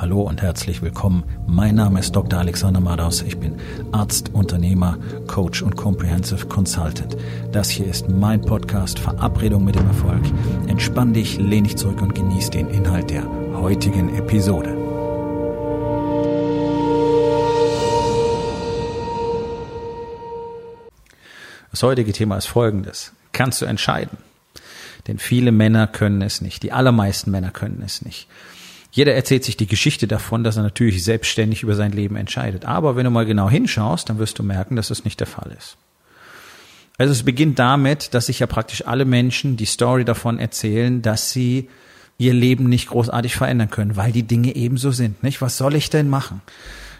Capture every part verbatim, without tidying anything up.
Hallo und herzlich willkommen. Mein Name ist Doktor Alexander Madaus. Ich bin Arzt, Unternehmer, Coach und Comprehensive Consultant. Das hier ist mein Podcast Verabredung mit dem Erfolg. Entspann dich, lehn dich zurück und genieß den Inhalt der heutigen Episode. Das heutige Thema ist folgendes. Kannst du entscheiden? Denn viele Männer können es nicht. Die allermeisten Männer können es nicht. Jeder erzählt sich die Geschichte davon, dass er natürlich selbstständig über sein Leben entscheidet. Aber wenn du mal genau hinschaust, dann wirst du merken, dass das nicht der Fall ist. Also es beginnt damit, dass sich ja praktisch alle Menschen die Story davon erzählen, dass sie ihr Leben nicht großartig verändern können, weil die Dinge eben so sind, nicht? Was soll ich denn machen?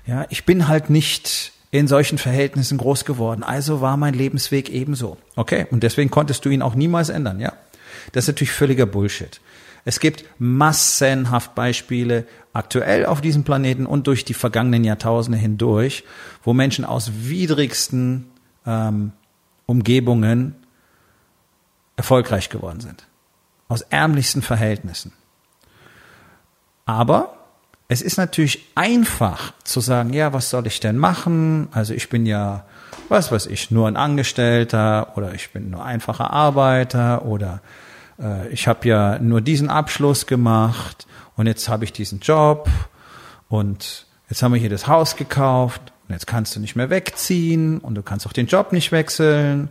Ja, ich bin halt nicht in solchen Verhältnissen groß geworden, also war mein Lebensweg ebenso. Okay, und deswegen konntest du ihn auch niemals ändern, ja? Das ist natürlich völliger Bullshit. Es gibt massenhaft Beispiele aktuell auf diesem Planeten und durch die vergangenen Jahrtausende hindurch, wo Menschen aus widrigsten ähm, Umgebungen erfolgreich geworden sind. Aus ärmlichsten Verhältnissen. Aber es ist natürlich einfach zu sagen, ja, was soll ich denn machen? Also ich bin ja, was weiß ich, nur ein Angestellter oder ich bin nur einfacher Arbeiter oder äh, ich habe ja nur diesen Abschluss gemacht und jetzt habe ich diesen Job und jetzt haben wir hier das Haus gekauft und jetzt kannst du nicht mehr wegziehen und du kannst auch den Job nicht wechseln.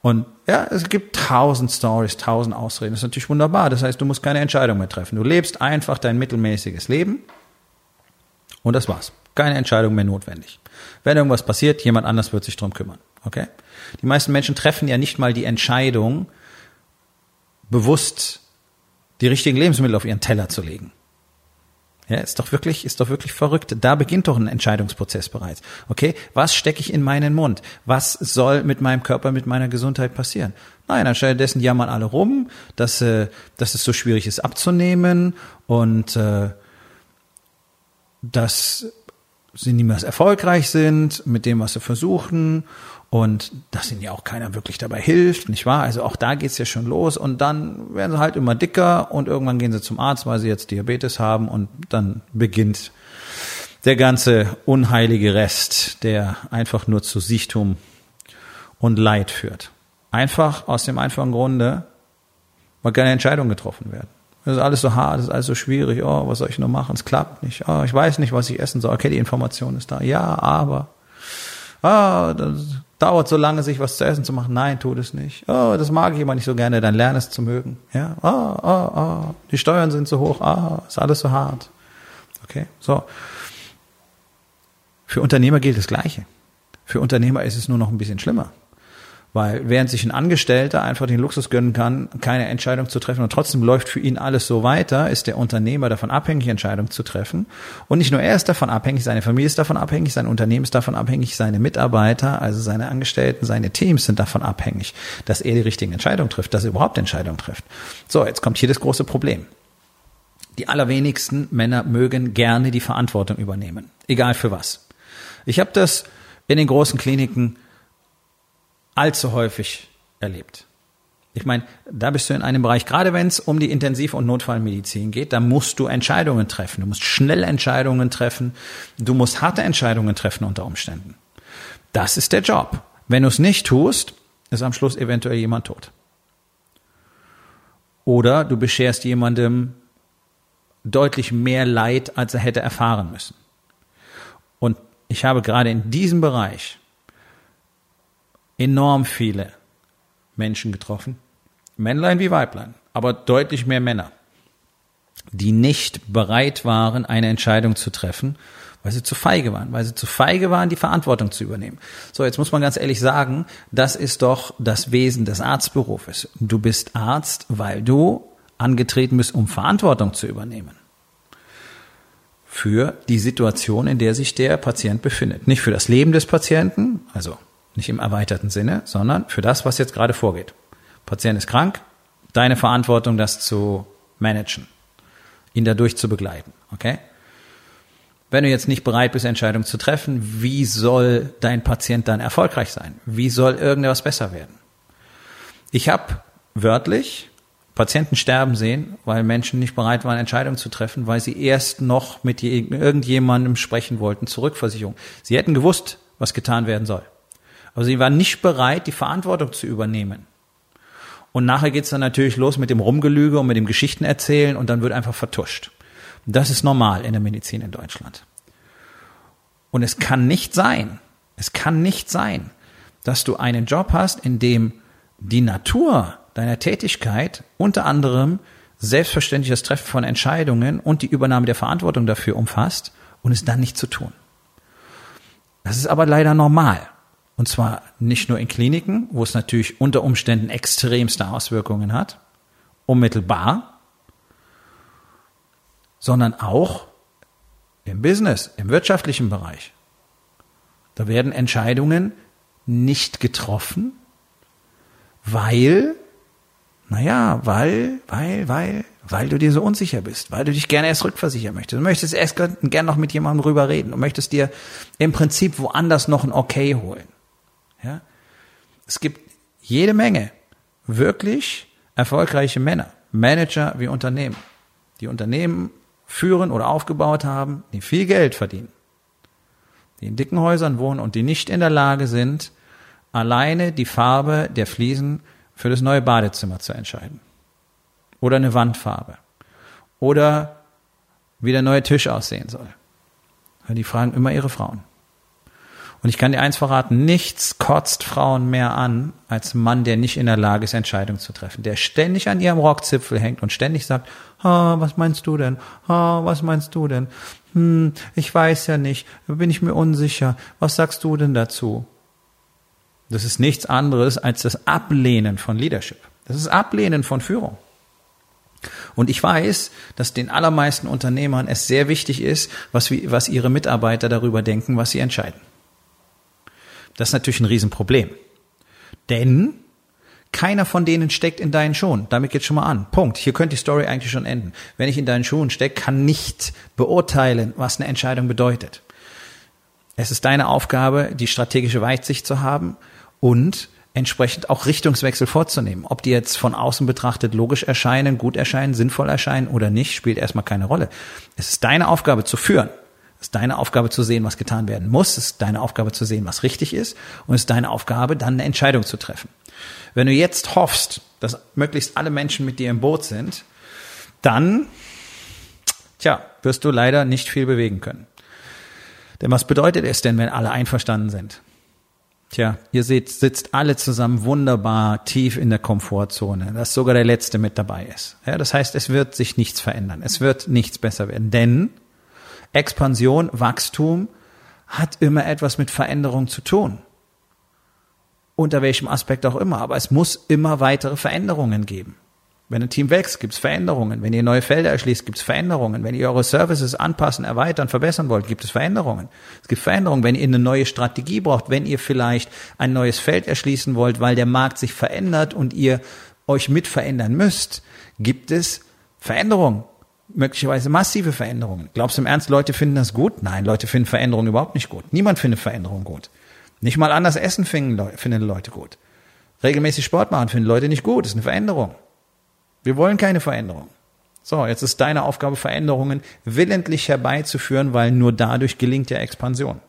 Und ja, es gibt tausend Stories, tausend Ausreden. Das ist natürlich wunderbar. Das heißt, du musst keine Entscheidung mehr treffen. Du lebst einfach dein mittelmäßiges Leben. Und das war's. Keine Entscheidung mehr notwendig. Wenn irgendwas passiert, jemand anders wird sich drum kümmern. Okay? Die meisten Menschen treffen ja nicht mal die Entscheidung, bewusst die richtigen Lebensmittel auf ihren Teller zu legen. Ja, ist doch wirklich, ist doch wirklich verrückt. Da beginnt doch ein Entscheidungsprozess bereits. Okay? Was stecke ich in meinen Mund? Was soll mit meinem Körper, mit meiner Gesundheit passieren? Nein, anstatt dessen jammern alle rum, dass, äh, dass es so schwierig ist abzunehmen und, äh, dass sie niemals erfolgreich sind mit dem, was sie versuchen und dass ihnen ja auch keiner wirklich dabei hilft, nicht wahr? Also auch da geht's ja schon los und dann werden sie halt immer dicker und irgendwann gehen sie zum Arzt, weil sie jetzt Diabetes haben und dann beginnt der ganze unheilige Rest, der einfach nur zu Siechtum und Leid führt. Einfach aus dem einfachen Grunde, weil keine Entscheidungen getroffen werden. Das ist alles so hart, das ist alles so schwierig. Oh, was soll ich nur machen? Es klappt nicht. Oh, ich weiß nicht, was ich essen soll. Okay, die Information ist da. Ja, aber. Ah, oh, das dauert so lange, sich was zu essen zu machen. Nein, tut es nicht. Oh, das mag ich immer nicht so gerne. Dann lerne es zu mögen. Ja. Oh, oh, oh. Die Steuern sind so hoch. Ah, oh, ist alles so hart. Okay, so. Für Unternehmer gilt das Gleiche. Für Unternehmer ist es nur noch ein bisschen schlimmer. Weil während sich ein Angestellter einfach den Luxus gönnen kann, keine Entscheidung zu treffen und trotzdem läuft für ihn alles so weiter, ist der Unternehmer davon abhängig, Entscheidungen zu treffen. Und nicht nur er ist davon abhängig, seine Familie ist davon abhängig, sein Unternehmen ist davon abhängig, seine Mitarbeiter, also seine Angestellten, seine Teams sind davon abhängig, dass er die richtigen Entscheidungen trifft, dass er überhaupt Entscheidungen trifft. So, jetzt kommt hier das große Problem. Die allerwenigsten Männer mögen gerne die Verantwortung übernehmen. Egal für was. Ich habe das in den großen Kliniken allzu häufig erlebt. Ich meine, da bist du in einem Bereich, gerade wenn es um die Intensiv- und Notfallmedizin geht, da musst du Entscheidungen treffen. Du musst schnell Entscheidungen treffen. Du musst harte Entscheidungen treffen unter Umständen. Das ist der Job. Wenn du es nicht tust, ist am Schluss eventuell jemand tot. Oder du bescherst jemandem deutlich mehr Leid, als er hätte erfahren müssen. Und ich habe gerade in diesem Bereich enorm viele Menschen getroffen, Männlein wie Weiblein, aber deutlich mehr Männer, die nicht bereit waren, eine Entscheidung zu treffen, weil sie zu feige waren, weil sie zu feige waren, die Verantwortung zu übernehmen. So, jetzt muss man ganz ehrlich sagen, das ist doch das Wesen des Arztberufes. Du bist Arzt, weil du angetreten bist, um Verantwortung zu übernehmen. Für die Situation, in der sich der Patient befindet. Nicht für das Leben des Patienten, also nicht im erweiterten Sinne, sondern für das, was jetzt gerade vorgeht. Patient ist krank, deine Verantwortung, das zu managen, ihn dadurch zu begleiten, okay? Wenn du jetzt nicht bereit bist, Entscheidungen zu treffen, wie soll dein Patient dann erfolgreich sein? Wie soll irgendetwas besser werden? Ich habe wörtlich Patienten sterben sehen, weil Menschen nicht bereit waren, Entscheidungen zu treffen, weil sie erst noch mit irgendjemandem sprechen wollten zur Rückversicherung. Sie hätten gewusst, was getan werden soll. Aber sie waren nicht bereit, die Verantwortung zu übernehmen. Und nachher geht's dann natürlich los mit dem Rumgelüge und mit dem Geschichten erzählen und dann wird einfach vertuscht. Das ist normal in der Medizin in Deutschland. Und es kann nicht sein, es kann nicht sein, dass du einen Job hast, in dem die Natur deiner Tätigkeit unter anderem selbstverständlich das Treffen von Entscheidungen und die Übernahme der Verantwortung dafür umfasst und es dann nicht zu tun. Das ist aber leider normal. Und zwar nicht nur in Kliniken, wo es natürlich unter Umständen extremste Auswirkungen hat, unmittelbar, sondern auch im Business, im wirtschaftlichen Bereich. Da werden Entscheidungen nicht getroffen, weil, naja, weil, weil, weil, weil du dir so unsicher bist, weil du dich gerne erst rückversichern möchtest. Du möchtest erst gerne noch mit jemandem drüber reden und möchtest dir im Prinzip woanders noch ein Okay holen. Ja? Es gibt jede Menge wirklich erfolgreiche Männer, Manager wie Unternehmen, die Unternehmen führen oder aufgebaut haben, die viel Geld verdienen, die in dicken Häusern wohnen und die nicht in der Lage sind, alleine die Farbe der Fliesen für das neue Badezimmer zu entscheiden. Oder eine Wandfarbe. Oder wie der neue Tisch aussehen soll. Die fragen immer ihre Frauen. Und ich kann dir eins verraten, nichts kotzt Frauen mehr an, als ein Mann, der nicht in der Lage ist, Entscheidungen zu treffen. Der ständig an ihrem Rockzipfel hängt und ständig sagt, ah, was meinst du denn? Ah, was meinst du denn? Hm, ich weiß ja nicht, bin ich mir unsicher. Was sagst du denn dazu? Das ist nichts anderes als das Ablehnen von Leadership. Das ist Ablehnen von Führung. Und ich weiß, dass den allermeisten Unternehmern es sehr wichtig ist, was, was ihre Mitarbeiter darüber denken, was sie entscheiden. Das ist natürlich ein Riesenproblem. Denn keiner von denen steckt in deinen Schuhen. Damit geht's schon mal an. Punkt. Hier könnte die Story eigentlich schon enden. Wenn ich in deinen Schuhen stecke, kann nicht beurteilen, was eine Entscheidung bedeutet. Es ist deine Aufgabe, die strategische Weitsicht zu haben und entsprechend auch Richtungswechsel vorzunehmen. Ob die jetzt von außen betrachtet logisch erscheinen, gut erscheinen, sinnvoll erscheinen oder nicht, spielt erstmal keine Rolle. Es ist deine Aufgabe zu führen. Es ist deine Aufgabe zu sehen, was getan werden muss. Es ist deine Aufgabe zu sehen, was richtig ist. Und es ist deine Aufgabe, dann eine Entscheidung zu treffen. Wenn du jetzt hoffst, dass möglichst alle Menschen mit dir im Boot sind, dann, tja, wirst du leider nicht viel bewegen können. Denn was bedeutet es denn, wenn alle einverstanden sind? Tja, ihr seht, sitzt alle zusammen wunderbar tief in der Komfortzone, dass sogar der Letzte mit dabei ist. Ja, das heißt, es wird sich nichts verändern. Es wird nichts besser werden. Denn Expansion, Wachstum hat immer etwas mit Veränderung zu tun. Unter welchem Aspekt auch immer. Aber es muss immer weitere Veränderungen geben. Wenn ein Team wächst, gibt es Veränderungen. Wenn ihr neue Felder erschließt, gibt es Veränderungen. Wenn ihr eure Services anpassen, erweitern, verbessern wollt, gibt es Veränderungen. Es gibt Veränderungen, wenn ihr eine neue Strategie braucht, wenn ihr vielleicht ein neues Feld erschließen wollt, weil der Markt sich verändert und ihr euch mit verändern müsst, gibt es Veränderungen, möglicherweise massive Veränderungen. Glaubst du im Ernst, Leute finden das gut? Nein, Leute finden Veränderungen überhaupt nicht gut. Niemand findet Veränderungen gut. Nicht mal anders essen finden Leute gut. Regelmäßig Sport machen finden Leute nicht gut. Das ist eine Veränderung. Wir wollen keine Veränderung. So, jetzt ist deine Aufgabe, Veränderungen willentlich herbeizuführen, weil nur dadurch gelingt ja Expansion.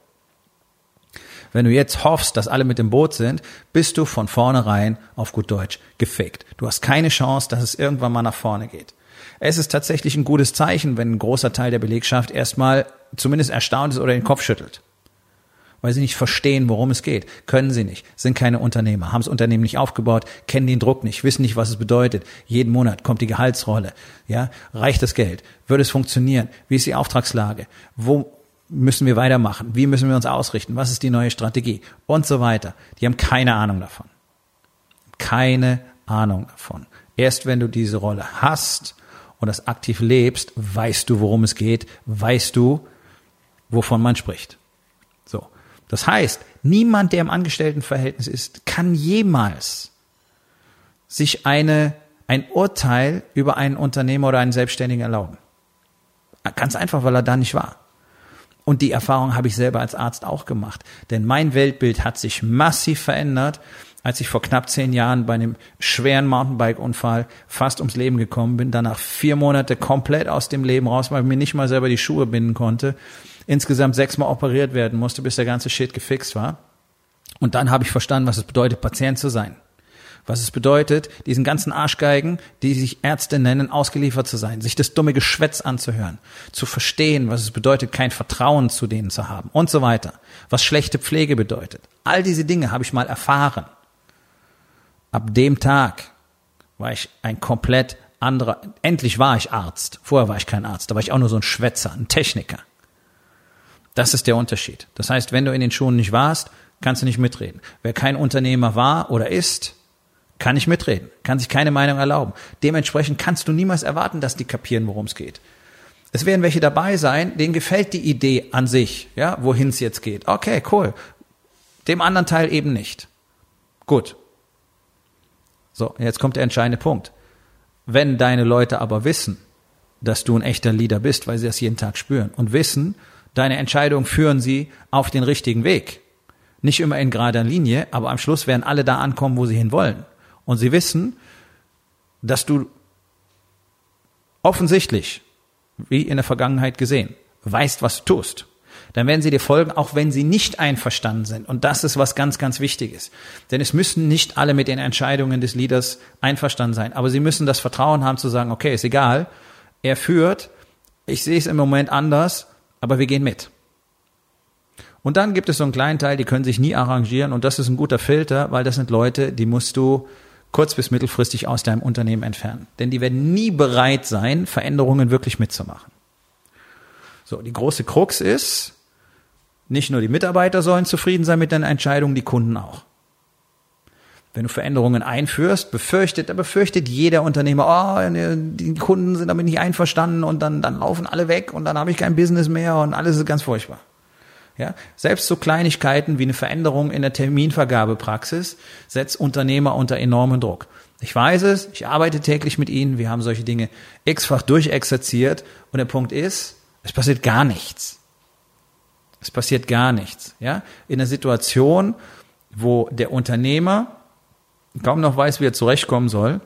Wenn du jetzt hoffst, dass alle mit dem Boot sind, bist du von vornherein, auf gut Deutsch, gefickt. Du hast keine Chance, dass es irgendwann mal nach vorne geht. Es ist tatsächlich ein gutes Zeichen, wenn ein großer Teil der Belegschaft erstmal zumindest erstaunt ist oder den Kopf schüttelt. Weil sie nicht verstehen, worum es geht. Können sie nicht, sind keine Unternehmer, haben das Unternehmen nicht aufgebaut, kennen den Druck nicht, wissen nicht, was es bedeutet. Jeden Monat kommt die Gehaltsrolle. Ja, reicht das Geld? Würde es funktionieren? Wie ist die Auftragslage? Wo müssen wir weitermachen? Wie müssen wir uns ausrichten? Was ist die neue Strategie? Und so weiter. Die haben keine Ahnung davon. Keine Ahnung davon. Erst wenn du diese Rolle hast und das aktiv lebst, weißt du, worum es geht, weißt du, wovon man spricht. So. Das heißt, niemand, der im Angestelltenverhältnis ist, kann jemals sich eine, ein Urteil über einen Unternehmer oder einen Selbstständigen erlauben. Ganz einfach, weil er da nicht war. Und die Erfahrung habe ich selber als Arzt auch gemacht. Denn mein Weltbild hat sich massiv verändert, als ich vor knapp zehn Jahren bei einem schweren Mountainbike-Unfall fast ums Leben gekommen bin, danach vier Monate komplett aus dem Leben raus, weil ich mir nicht mal selber die Schuhe binden konnte, insgesamt sechsmal operiert werden musste, bis der ganze Shit gefixt war. Und dann habe ich verstanden, was es bedeutet, Patient zu sein. Was es bedeutet, diesen ganzen Arschgeigen, die sich Ärzte nennen, ausgeliefert zu sein, sich das dumme Geschwätz anzuhören, zu verstehen, was es bedeutet, kein Vertrauen zu denen zu haben und so weiter, was schlechte Pflege bedeutet. All diese Dinge habe ich mal erfahren. Ab dem Tag war ich ein komplett anderer, endlich war ich Arzt. Vorher war ich kein Arzt, da war ich auch nur so ein Schwätzer, ein Techniker. Das ist der Unterschied. Das heißt, wenn du in den Schulen nicht warst, kannst du nicht mitreden. Wer kein Unternehmer war oder ist, kann nicht mitreden, kann sich keine Meinung erlauben. Dementsprechend kannst du niemals erwarten, dass die kapieren, worum es geht. Es werden welche dabei sein, denen gefällt die Idee an sich, ja, wohin es jetzt geht. Okay, cool. Dem anderen Teil eben nicht. Gut. So, jetzt kommt der entscheidende Punkt. Wenn deine Leute aber wissen, dass du ein echter Leader bist, weil sie das jeden Tag spüren und wissen, deine Entscheidungen führen sie auf den richtigen Weg. Nicht immer in gerader Linie, aber am Schluss werden alle da ankommen, wo sie hinwollen. Und sie wissen, dass du offensichtlich, wie in der Vergangenheit gesehen, weißt, was du tust. Dann werden sie dir folgen, auch wenn sie nicht einverstanden sind. Und das ist was ganz, ganz Wichtiges. Denn es müssen nicht alle mit den Entscheidungen des Leaders einverstanden sein. Aber sie müssen das Vertrauen haben zu sagen, okay, ist egal, er führt, ich sehe es im Moment anders, aber wir gehen mit. Und dann gibt es so einen kleinen Teil, die können sich nie arrangieren und das ist ein guter Filter, weil das sind Leute, die musst du kurz- bis mittelfristig aus deinem Unternehmen entfernen. Denn die werden nie bereit sein, Veränderungen wirklich mitzumachen. So, die große Krux ist, nicht nur die Mitarbeiter sollen zufrieden sein mit deinen Entscheidungen, die Kunden auch. Wenn du Veränderungen einführst, befürchtet, da befürchtet jeder Unternehmer, oh, die Kunden sind damit nicht einverstanden und dann, dann laufen alle weg und dann habe ich kein Business mehr und alles ist ganz furchtbar. Ja, selbst so Kleinigkeiten wie eine Veränderung in der Terminvergabepraxis setzt Unternehmer unter enormen Druck. Ich weiß es, ich arbeite täglich mit ihnen, wir haben solche Dinge x-fach durchexerziert und der Punkt ist, es passiert gar nichts. Es passiert gar nichts. Ja? In der Situation, wo der Unternehmer kaum noch weiß, wie er zurechtkommen soll,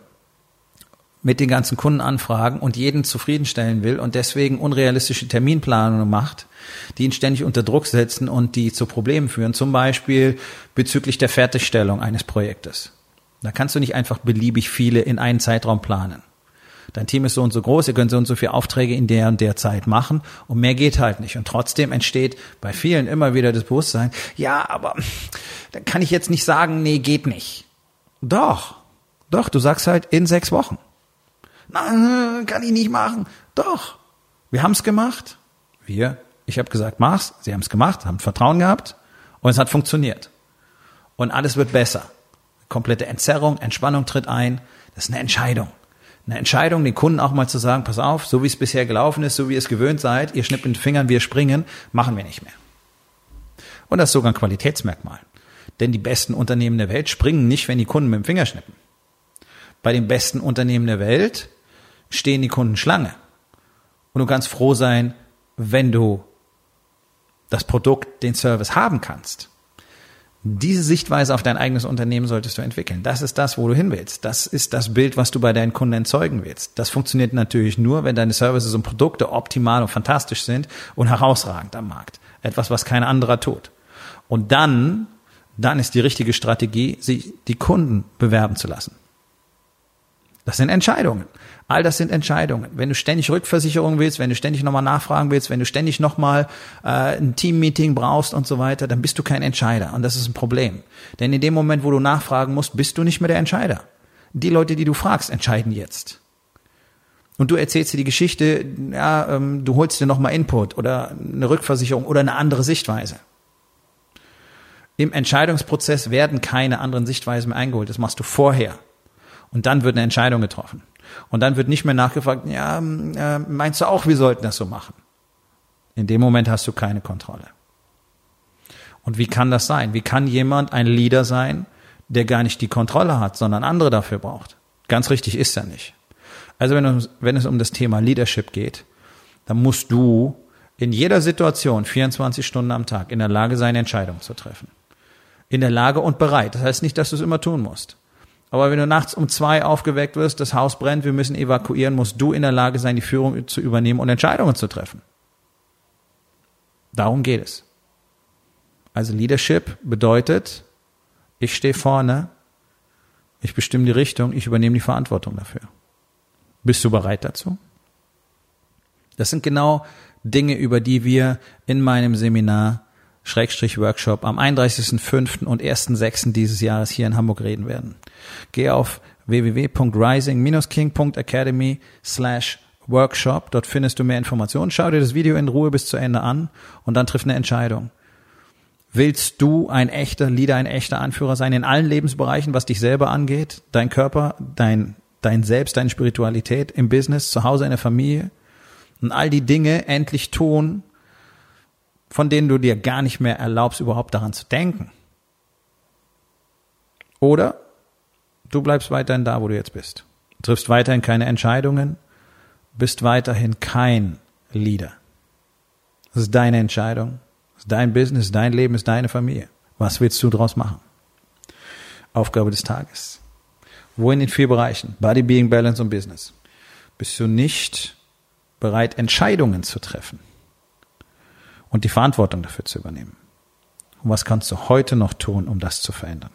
mit den ganzen Kundenanfragen und jeden zufriedenstellen will und deswegen unrealistische Terminplanungen macht, die ihn ständig unter Druck setzen und die zu Problemen führen, zum Beispiel bezüglich der Fertigstellung eines Projektes. Da kannst du nicht einfach beliebig viele in einen Zeitraum planen. Dein Team ist so und so groß, ihr könnt so und so viele Aufträge in der und der Zeit machen und mehr geht halt nicht. Und trotzdem entsteht bei vielen immer wieder das Bewusstsein, ja, aber da kann ich jetzt nicht sagen, nee, geht nicht. Doch, doch, du sagst halt in sechs Wochen. Nein, kann ich nicht machen. Doch, wir haben es gemacht. Wir, ich habe gesagt, mach's. Sie haben es gemacht, haben Vertrauen gehabt und es hat funktioniert. Und alles wird besser. Komplette Entzerrung, Entspannung tritt ein. Das ist eine Entscheidung. Eine Entscheidung, den Kunden auch mal zu sagen, pass auf, so wie es bisher gelaufen ist, so wie ihr es gewöhnt seid, ihr schnippt mit den Fingern, wir springen, machen wir nicht mehr. Und das ist sogar ein Qualitätsmerkmal. Denn die besten Unternehmen der Welt springen nicht, wenn die Kunden mit dem Finger schnippen. Bei den besten Unternehmen der Welt stehen die Kunden Schlange. Und du kannst froh sein, wenn du das Produkt, den Service haben kannst. Diese Sichtweise auf dein eigenes Unternehmen solltest du entwickeln. Das ist das, wo du hin willst. Das ist das Bild, was du bei deinen Kunden erzeugen willst. Das funktioniert natürlich nur, wenn deine Services und Produkte optimal und fantastisch sind und herausragend am Markt. Etwas, was kein anderer tut. Und dann, dann ist die richtige Strategie, sich die Kunden bewerben zu lassen. Das sind Entscheidungen. All das sind Entscheidungen. Wenn du ständig Rückversicherung willst, wenn du ständig nochmal nachfragen willst, wenn du ständig nochmal äh, ein Teammeeting brauchst und so weiter, dann bist du kein Entscheider. Und das ist ein Problem. Denn in dem Moment, wo du nachfragen musst, bist du nicht mehr der Entscheider. Die Leute, die du fragst, entscheiden jetzt. Und du erzählst dir die Geschichte, ja, ähm, du holst dir nochmal Input oder eine Rückversicherung oder eine andere Sichtweise. Im Entscheidungsprozess werden keine anderen Sichtweisen mehr eingeholt. Das machst du vorher. Und dann wird eine Entscheidung getroffen. Und dann wird nicht mehr nachgefragt, ja, äh, meinst du auch, wir sollten das so machen? In dem Moment hast du keine Kontrolle. Und wie kann das sein? Wie kann jemand ein Leader sein, der gar nicht die Kontrolle hat, sondern andere dafür braucht? Ganz richtig ist er nicht. Also wenn, wenn es um das Thema Leadership geht, dann musst du in jeder Situation vierundzwanzig Stunden am Tag in der Lage sein, Entscheidungen zu treffen. In der Lage und bereit. Das heißt nicht, dass du es immer tun musst. Aber wenn du nachts um zwei aufgeweckt wirst, das Haus brennt, wir müssen evakuieren, musst du in der Lage sein, die Führung zu übernehmen und Entscheidungen zu treffen. Darum geht es. Also Leadership bedeutet, ich stehe vorne, ich bestimme die Richtung, ich übernehme die Verantwortung dafür. Bist du bereit dazu? Das sind genau Dinge, über die wir in meinem Seminar Schrägstrich Workshop am einunddreißigsten fünften und ersten sechsten dieses Jahres hier in Hamburg reden werden. Geh auf www.rising-king.academy slash workshop. Dort findest du mehr Informationen. Schau dir das Video in Ruhe bis zu Ende an und dann triff eine Entscheidung. Willst du ein echter Leader, ein echter Anführer sein in allen Lebensbereichen, was dich selber angeht? Dein Körper, dein, dein Selbst, deine Spiritualität, im Business, zu Hause, in der Familie und all die Dinge endlich tun, von denen du dir gar nicht mehr erlaubst, überhaupt daran zu denken. Oder du bleibst weiterhin da, wo du jetzt bist. Triffst weiterhin keine Entscheidungen, bist weiterhin kein Leader. Das ist deine Entscheidung, das ist dein Business, dein Leben, ist deine Familie. Was willst du daraus machen? Aufgabe des Tages. Wo in den vier Bereichen? Body, Being, Balance und Business. Bist du nicht bereit, Entscheidungen zu treffen? Und die Verantwortung dafür zu übernehmen. Und was kannst du heute noch tun, um das zu verändern?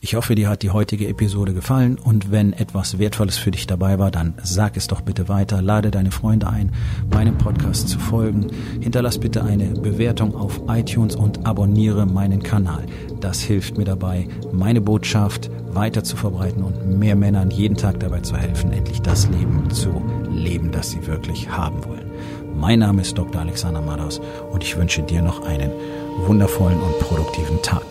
Ich hoffe, dir hat die heutige Episode gefallen und wenn etwas Wertvolles für dich dabei war, dann sag es doch bitte weiter, lade deine Freunde ein, meinem Podcast zu folgen, hinterlass bitte eine Bewertung auf iTunes und abonniere meinen Kanal. Das hilft mir dabei, meine Botschaft weiter zu verbreiten und mehr Männern jeden Tag dabei zu helfen, endlich das Leben zu leben, das sie wirklich haben wollen. Mein Name ist Doktor Alexander Madaus und ich wünsche dir noch einen wundervollen und produktiven Tag.